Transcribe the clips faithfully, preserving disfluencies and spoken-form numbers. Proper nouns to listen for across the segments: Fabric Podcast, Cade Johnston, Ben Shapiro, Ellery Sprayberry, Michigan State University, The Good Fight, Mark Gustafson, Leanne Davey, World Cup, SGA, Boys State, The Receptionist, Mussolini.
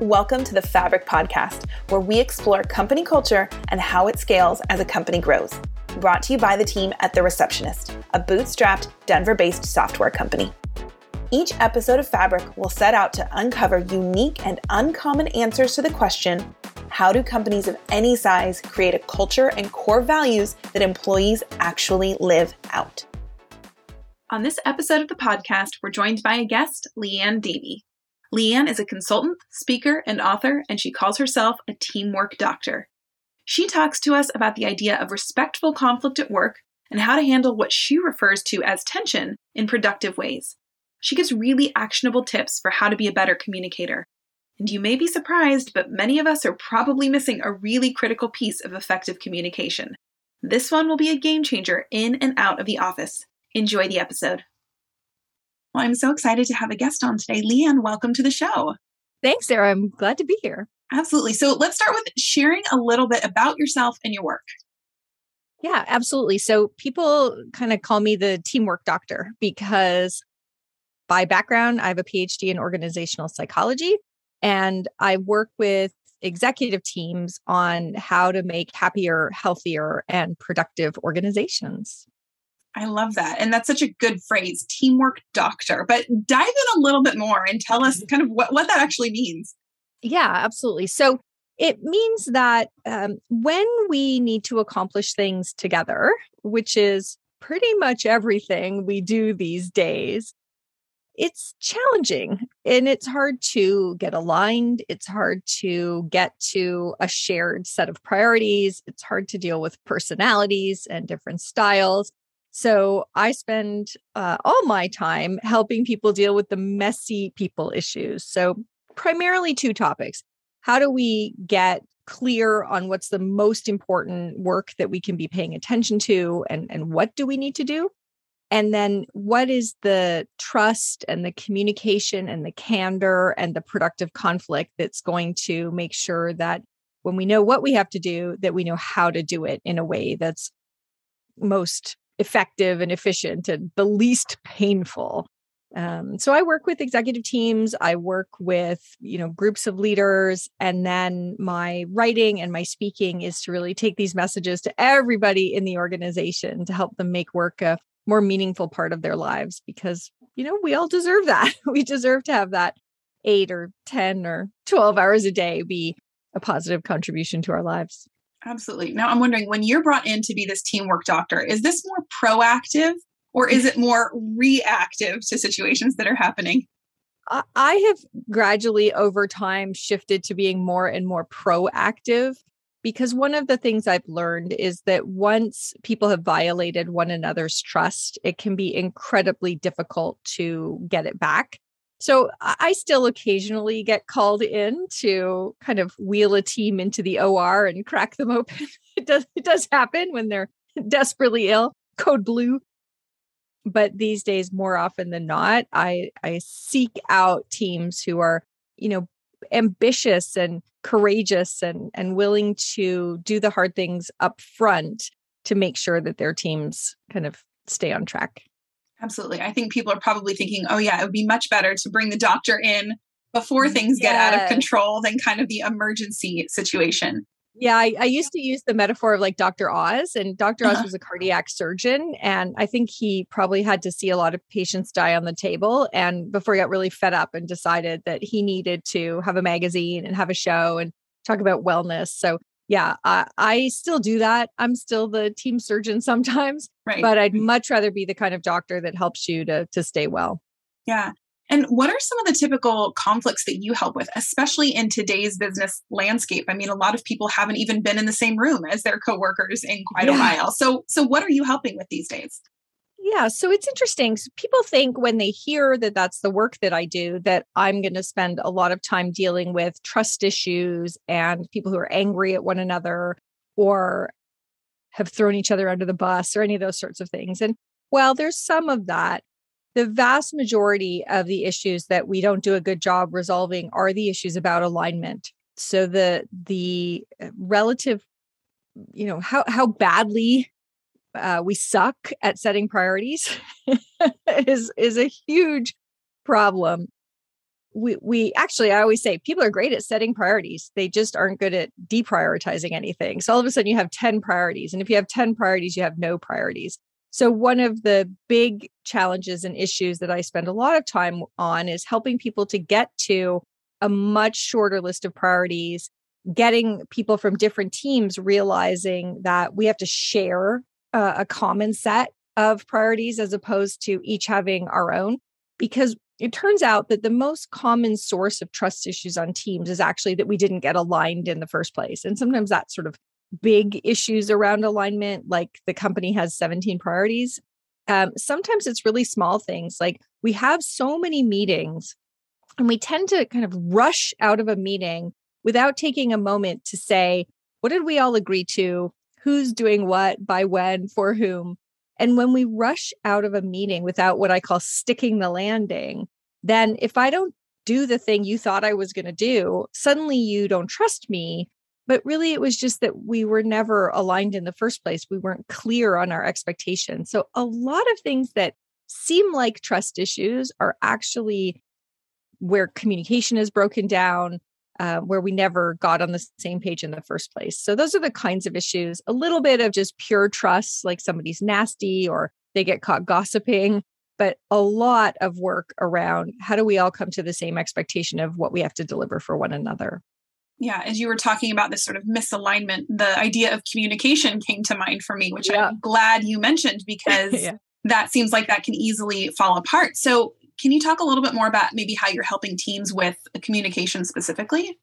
Welcome to the Fabric Podcast, where we explore company culture and how it scales as a company grows. Brought to you by the team at The Receptionist, a bootstrapped, Denver-based software company. Each episode of Fabric will set out to uncover unique and uncommon answers to the question, how do companies of any size create a culture and core values that employees actually live out? On this episode of the podcast, we're joined by a guest, Leanne Davey. Leanne is a consultant, speaker, and author, and she calls herself a teamwork doctor. She talks to us about the idea of respectful conflict at work and how to handle what she refers to as tension in productive ways. She gives really actionable tips for how to be a better communicator. And you may be surprised, but many of us are probably missing a really critical piece of effective communication. This one will be a game changer in and out of the office. Enjoy the episode. Well, I'm so excited to have a guest on today. Leanne, welcome to the show. Thanks, Sarah. I'm glad to be here. Absolutely. So let's start with sharing a little bit about yourself and your work. Yeah, absolutely. So people kind of call me the teamwork doctor because by background, I have a P H D in organizational psychology, and I work with executive teams on how to make happier, healthier, and productive organizations. I love that. And that's such a good phrase, teamwork doctor. But dive in a little bit more and tell us kind of what, what that actually means. Yeah, absolutely. So it means that um, when we need to accomplish things together, which is pretty much everything we do these days, it's challenging and it's hard to get aligned. It's hard to get to a shared set of priorities. It's hard to deal with personalities and different styles. So I spend uh, all my time helping people deal with the messy people issues. So primarily two topics. How do we get clear on what's the most important work that we can be paying attention to, and, and what do we need to do? And then what is the trust and the communication and the candor and the productive conflict that's going to make sure that when we know what we have to do, that we know how to do it in a way that's most effective and efficient and the least painful. Um, so I work with executive teams. I work with, you know, groups of leaders. And then my writing and my speaking is to really take these messages to everybody in the organization to help them make work a more meaningful part of their lives, because, you know, we all deserve that. We deserve to have that eight or ten or twelve hours a day be a positive contribution to our lives. Absolutely. Now, I'm wondering, when you're brought in to be this teamwork doctor, is this more proactive or is it more reactive to situations that are happening? I have gradually over time shifted to being more and more proactive, because one of the things I've learned is that once people have violated one another's trust, it can be incredibly difficult to get it back. So I still occasionally get called in to kind of wheel a team into the O R and crack them open. It does, it does happen when they're desperately ill, code blue. But these days, more often than not, I, I seek out teams who are, you know, ambitious and courageous and, and willing to do the hard things up front to make sure that their teams kind of stay on track. Absolutely. I think people are probably thinking, oh yeah, it would be much better to bring the doctor in before things yes. get out of control than kind of the emergency situation. Yeah. I, I used to use the metaphor of like Doctor Oz, and Doctor Oz uh-huh. was a cardiac surgeon. And I think he probably had to see a lot of patients die on the table. And before he got really fed up and decided that he needed to have a magazine and have a show and talk about wellness. So yeah, I, I still do that. I'm still the team surgeon sometimes, right. But I'd much rather be the kind of doctor that helps you to, to stay well. Yeah. And what are some of the typical conflicts that you help with, especially in today's business landscape? I mean, a lot of people haven't even been in the same room as their coworkers in quite yeah. a while. So, so what are you helping with these days? Yeah. So it's interesting. So people think when they hear that that's the work that I do, that I'm going to spend a lot of time dealing with trust issues and people who are angry at one another or have thrown each other under the bus or any of those sorts of things. And while there's some of that, the vast majority of the issues that we don't do a good job resolving are the issues about alignment. So the the relative, you know, how how badly Uh, we suck at setting priorities is, is a huge problem. we, we actually, I always say people are great at setting priorities. They just aren't good at deprioritizing anything. So all of a sudden you have ten priorities. And if you have ten priorities, you have no priorities. So one of the big challenges and issues that I spend a lot of time on is helping people to get to a much shorter list of priorities, getting people from different teams realizing that we have to share uh, a common set of priorities as opposed to each having our own. Because it turns out that the most common source of trust issues on teams is actually that we didn't get aligned in the first place. And sometimes that's sort of big issues around alignment, like the company has seventeen priorities. Um, sometimes it's really small things, like we have so many meetings and we tend to kind of rush out of a meeting without taking a moment to say, what did we all agree to? Who's doing what, by when, for whom? And when we rush out of a meeting without what I call sticking the landing, then if I don't do the thing you thought I was going to do, suddenly you don't trust me. But really, it was just that we were never aligned in the first place. We weren't clear on our expectations. So a lot of things that seem like trust issues are actually where communication is broken down, uh, where we never got on the same page in the first place. So those are the kinds of issues. A little bit of just pure trust, like somebody's nasty or they get caught gossiping, but a lot of work around how do we all come to the same expectation of what we have to deliver for one another. Yeah, as you were talking about this sort of misalignment, the idea of communication came to mind for me, which yeah. I'm glad you mentioned, because yeah. that seems like that can easily fall apart. So can you talk a little bit more about maybe how you're helping teams with communication specifically?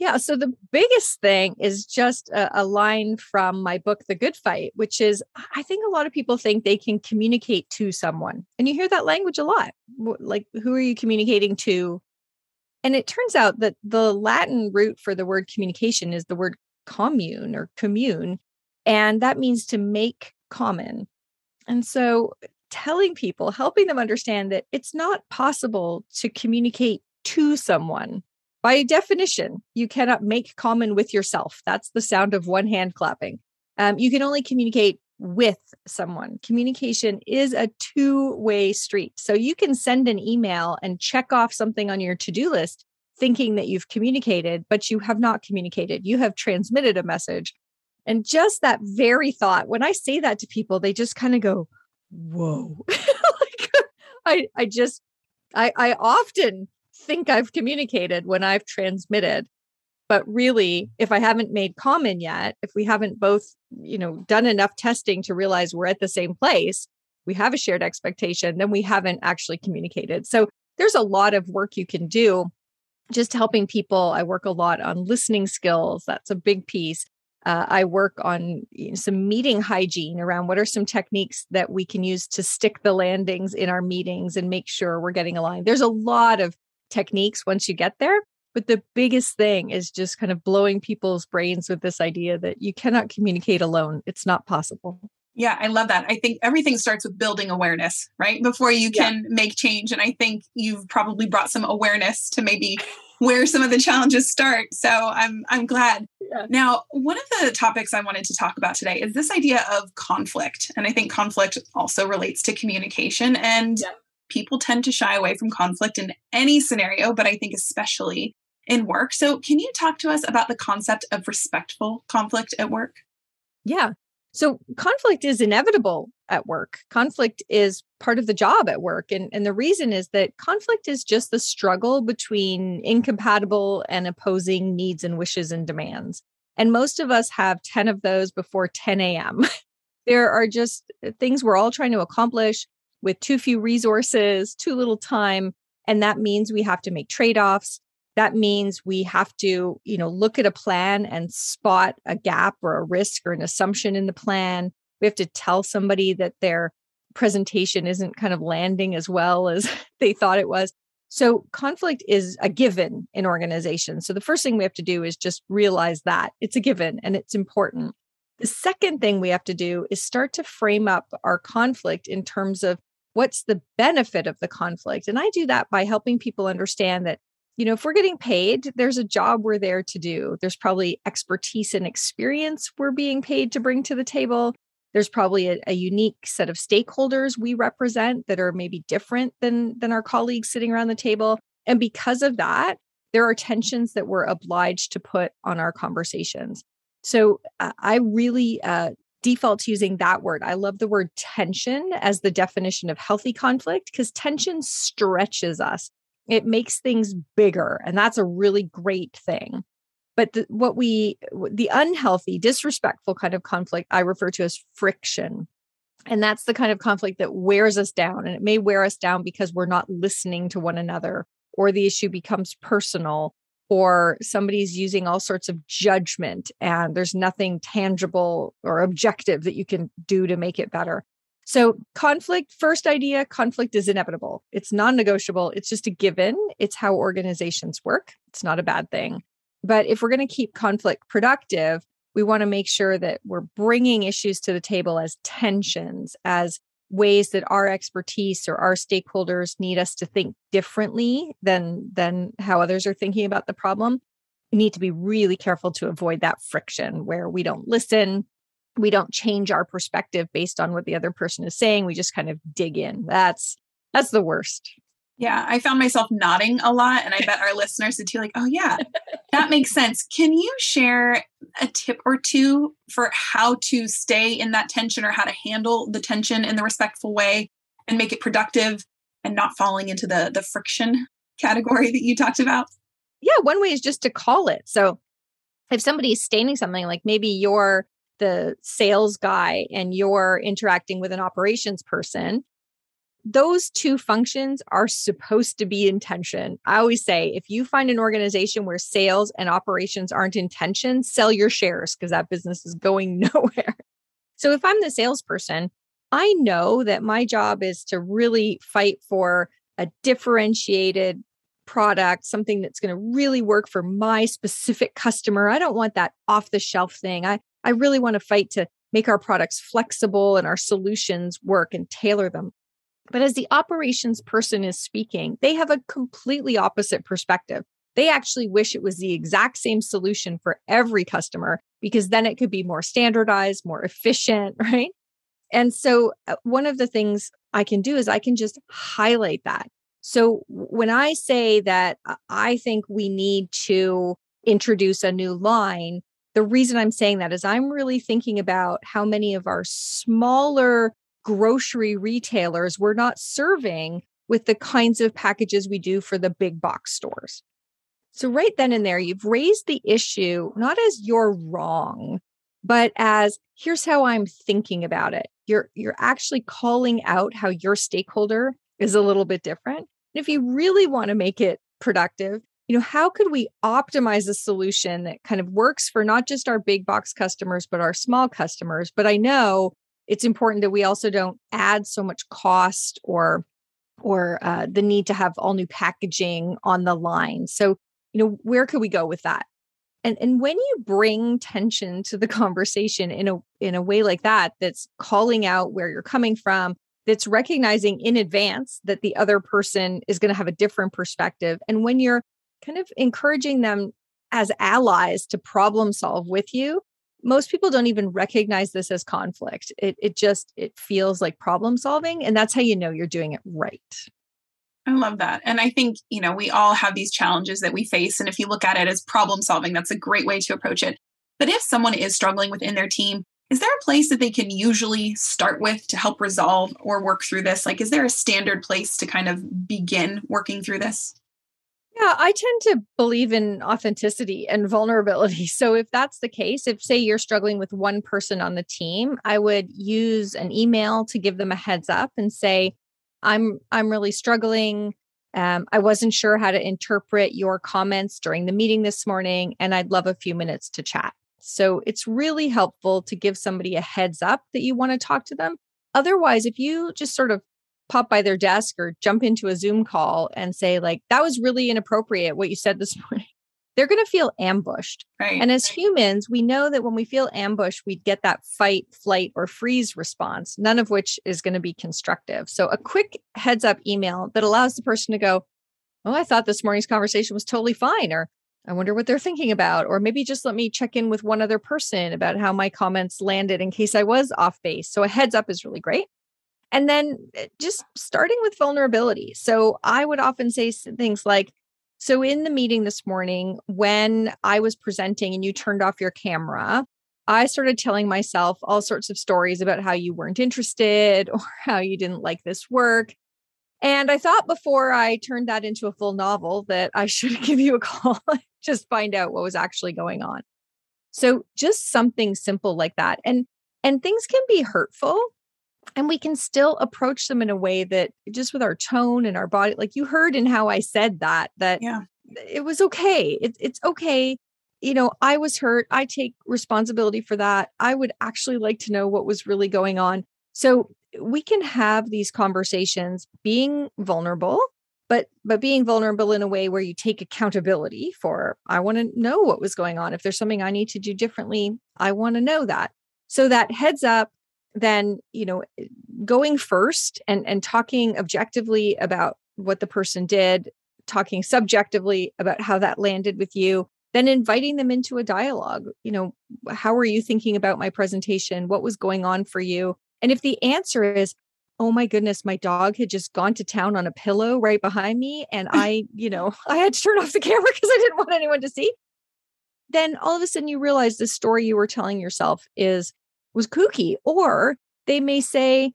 Yeah, so the biggest thing is just a, a line from my book, The Good Fight, which is, I think a lot of people think they can communicate to someone. And you hear that language a lot, like, who are you communicating to? And it turns out that the Latin root for the word communication is the word commune or commune, and that means to make common. And so telling people, helping them understand that it's not possible to communicate to someone. By definition, you cannot make common with yourself. That's the sound of one hand clapping. Um, you can only communicate with someone. Communication is a two-way street. So you can send an email and check off something on your to-do list thinking that you've communicated, but you have not communicated. You have transmitted a message. And just that very thought, when I say that to people, they just kind of go, whoa. like, I, I just, I, I often think I've communicated when I've transmitted. But really, if I haven't made common yet, if we haven't both, you know, done enough testing to realize we're at the same place, we have a shared expectation, then we haven't actually communicated. So there's a lot of work you can do just helping people. I work a lot on listening skills. That's a big piece. Uh, I work on you know, some meeting hygiene around what are some techniques that we can use to stick the landings in our meetings and make sure we're getting aligned. There's a lot of techniques once you get there. But the biggest thing is just kind of blowing people's brains with this idea that you cannot communicate alone. It's not possible. Yeah, I love that. I think everything starts with building awareness, right? Before you can yeah. make change. And I think you've probably brought some awareness to maybe where some of the challenges start. So I'm I'm glad. Yeah. Now, one of the topics I wanted to talk about today is this idea of conflict. And I think conflict also relates to communication. And yeah. people tend to shy away from conflict in any scenario, but I think especially in work. So can you talk to us about the concept of respectful conflict at work? Yeah. So conflict is inevitable at work. Conflict is part of the job at work. And, and the reason is that conflict is just the struggle between incompatible and opposing needs and wishes and demands. And most of us have ten of those before ten a.m. There are just things we're all trying to accomplish with too few resources, too little time. And that means we have to make trade-offs. That means we have to, you know, look at a plan and spot a gap or a risk or an assumption in the plan. We have to tell somebody that their presentation isn't kind of landing as well as they thought it was. So conflict is a given in organizations. So the first thing we have to do is just realize that it's a given and it's important. The second thing we have to do is start to frame up our conflict in terms of what's the benefit of the conflict. And I do that by helping people understand that, you know, if we're getting paid, there's a job we're there to do. There's probably expertise and experience we're being paid to bring to the table. There's probably a, a unique set of stakeholders we represent that are maybe different than, than our colleagues sitting around the table. And because of that, there are tensions that we're obliged to put on our conversations. So uh, I really uh, default to using that word. I love the word tension as the definition of healthy conflict, because tension stretches us. It makes things bigger. And that's a really great thing. But the, what we, the unhealthy, disrespectful kind of conflict, I refer to as friction. And that's the kind of conflict that wears us down. And it may wear us down because we're not listening to one another, or the issue becomes personal, or somebody's using all sorts of judgment and there's nothing tangible or objective that you can do to make it better. So conflict, first idea, conflict is inevitable. It's non-negotiable. It's just a given. It's how organizations work. It's not a bad thing. But if we're going to keep conflict productive, we want to make sure that we're bringing issues to the table as tensions, as ways that our expertise or our stakeholders need us to think differently than, than how others are thinking about the problem. We need to be really careful to avoid that friction where we don't listen, we don't change our perspective based on what the other person is saying. We just kind of dig in. That's that's the worst. Yeah, I found myself nodding a lot, and I bet our listeners would be like, "Oh yeah, that makes sense." Can you share a tip or two for how to stay in that tension, or how to handle the tension in the respectful way and make it productive and not falling into the the friction category that you talked about? Yeah, one way is just to call it. So if somebody's stating something like, maybe you're the sales guy and you're interacting with an operations person, those two functions are supposed to be in tension. I always say, if you find an organization where sales and operations aren't in tension, sell your shares, because that business is going nowhere. So if I'm the salesperson, I know that my job is to really fight for a differentiated product, something that's going to really work for my specific customer. I don't want that off-the-shelf thing. I, I really want to fight to make our products flexible and our solutions work and tailor them. But as the operations person is speaking, they have a completely opposite perspective. They actually wish it was the exact same solution for every customer, because then it could be more standardized, more efficient, right? And so one of the things I can do is I can just highlight that. So when I say that I think we need to introduce a new line, the reason I'm saying that is I'm really thinking about how many of our smaller grocery retailers we're not serving with the kinds of packages we do for the big box stores. So right then and there, you've raised the issue, not as you're wrong, but as here's how I'm thinking about it. You're, you're actually calling out how your stakeholder is a little bit different. And if you really want to make it productive, you know, how could we optimize a solution that kind of works for not just our big box customers, but our small customers? But I know it's important that we also don't add so much cost or or uh, the need to have all new packaging on the line. So, you know, where could we go with that? And and when you bring tension to the conversation in a in a way like that, that's calling out where you're coming from, that's recognizing in advance that the other person is going to have a different perspective. And when you're kind of encouraging them as allies to problem solve with you, most people don't even recognize this as conflict. It it just, it feels like problem solving. And that's how you know you're doing it right. I love that. And I think, you know, we all have these challenges that we face. And if you look at it as problem solving, that's a great way to approach it. But if someone is struggling within their team, is there a place that they can usually start with to help resolve or work through this? Like, is there a standard place to kind of begin working through this? Yeah, I tend to believe in authenticity and vulnerability. So if that's the case, if say you're struggling with one person on the team, I would use an email to give them a heads up and say, I'm I'm really struggling. Um, I wasn't sure how to interpret your comments during the meeting this morning, and I'd love a few minutes to chat. So it's really helpful to give somebody a heads up that you want to talk to them. Otherwise, if you just sort of pop by their desk or jump into a Zoom call and say, like, that was really inappropriate what you said this morning, they're going to feel ambushed. Right. And as humans, we know that when we feel ambushed, we get that fight, flight, or freeze response, none of which is going to be constructive. So a quick heads up email that allows the person to go, oh, I thought this morning's conversation was totally fine, or I wonder what they're thinking about, or maybe just let me check in with one other person about how my comments landed in case I was off base. So a heads up is really great. And then just starting with vulnerability. So I would often say things like, so in the meeting this morning, when I was presenting and you turned off your camera, I started telling myself all sorts of stories about how you weren't interested or how you didn't like this work. And I thought before I turned that into a full novel that I should give you a call and just find out what was actually going on. So just something simple like that. And, and things can be hurtful, and we can still approach them in a way that just with our tone and our body, like you heard in how I said that, that yeah. it was okay. It, it's okay. You know, I was hurt. I take responsibility for that. I would actually like to know what was really going on. So we can have these conversations being vulnerable, but, but being vulnerable in a way where you take accountability for, I want to know what was going on. If there's something I need to do differently, I want to know that. So that heads up, then, you know, going first and, and talking objectively about what the person did, talking subjectively about how that landed with you, then inviting them into a dialogue. You know, how are you thinking about my presentation? What was going on for you? And if the answer is, oh my goodness, my dog had just gone to town on a pillow right behind me, and I, you know, I had to turn off the camera because I didn't want anyone to see, then all of a sudden you realize the story you were telling yourself is was kooky. Or they may say,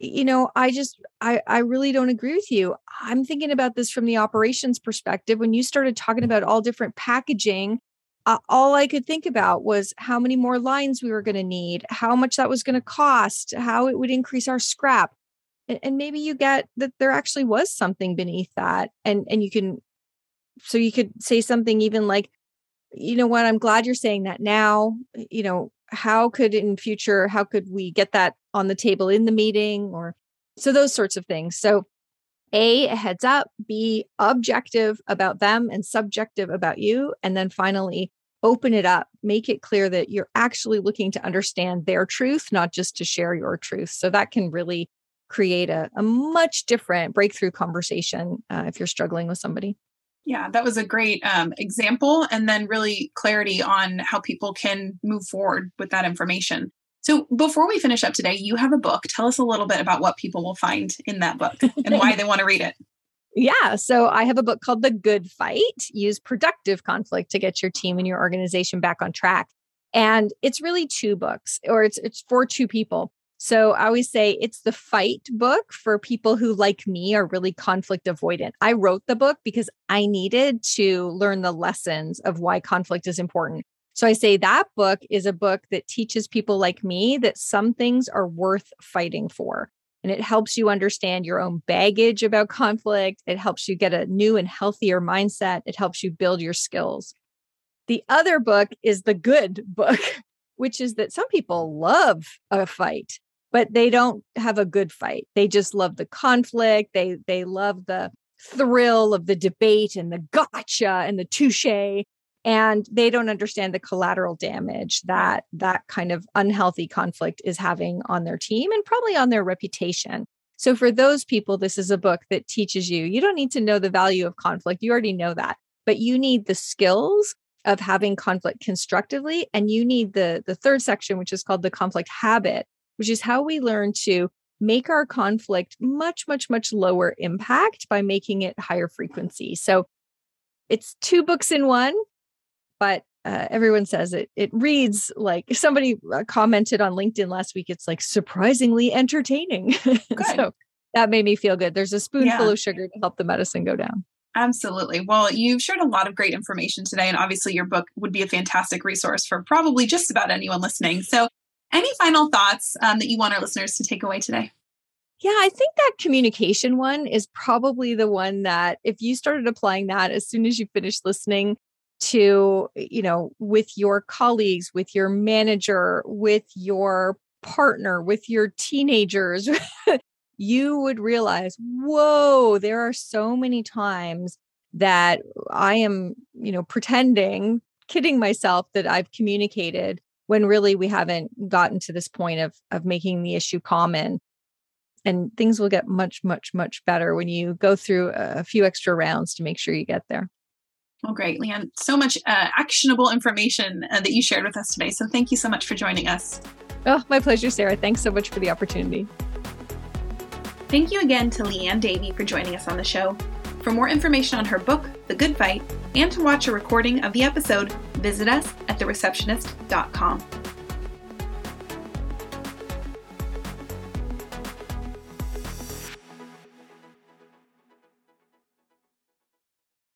you know, I just, I, I really don't agree with you. I'm thinking about this from the operations perspective. When you started talking about all different packaging, uh, all I could think about was how many more lines we were going to need, how much that was going to cost, how it would increase our scrap. And, and maybe you get that there actually was something beneath that. And, and you can, so you could say something even like, you know what, I'm glad you're saying that now, you know, how could in future, how could we get that on the table in the meeting? Or so those sorts of things. So A, a heads up, B, objective about them and subjective about you. And then finally, open it up, make it clear that you're actually looking to understand their truth, not just to share your truth. So that can really create a, a much different breakthrough conversation uh, if you're struggling with somebody. Yeah, that was a great um, example, and then really clarity on how people can move forward with that information. So before we finish up today, you have a book. Tell us a little bit about what people will find in that book and why they want to read it. Yeah, so I have a book called The Good Fight, Use Productive Conflict to Get Your Team and Your Organization Back on Track. And it's really two books, or it's it's for two people. So I always say it's the fight book for people who, like me, are really conflict avoidant. I wrote the book because I needed to learn the lessons of why conflict is important. So I say that book is a book that teaches people like me that some things are worth fighting for. And it helps you understand your own baggage about conflict. It helps you get a new and healthier mindset. It helps you build your skills. The other book is the good book, which is that some people love a fight, but they don't have a good fight. They just love the conflict. They they love the thrill of the debate and the gotcha and the touche. And they don't understand the collateral damage that that kind of unhealthy conflict is having on their team and probably on their reputation. So for those people, this is a book that teaches you, you don't need to know the value of conflict. You already know that, but you need the skills of having conflict constructively. And you need the, the third section, which is called the conflict habit, which is how we learn to make our conflict much, much, much lower impact by making it higher frequency. So it's two books in one, but uh, everyone says it, it reads like somebody commented on LinkedIn last week. It's like surprisingly entertaining. So that made me feel good. There's a spoonful yeah. of sugar to help the medicine go down. Absolutely. Well, you've shared a lot of great information today, and obviously your book would be a fantastic resource for probably just about anyone listening. So any final thoughts um, that you want our listeners to take away today? Yeah, I think that communication one is probably the one that if you started applying that as soon as you finish listening to, you know, with your colleagues, with your manager, with your partner, with your teenagers, you would realize, whoa, there are so many times that I am, you know, pretending, kidding myself that I've communicated when really we haven't gotten to this point of, of making the issue common. And things will get much, much, much better when you go through a few extra rounds to make sure you get there. Well, great, Leanne. So much uh, actionable information uh, that you shared with us today. So thank you so much for joining us. Oh, my pleasure, Sarah. Thanks so much for the opportunity. Thank you again to Leanne Davey for joining us on the show. For more information on her book, The Good Fight, and to watch a recording of the episode, visit us at the receptionist dot com.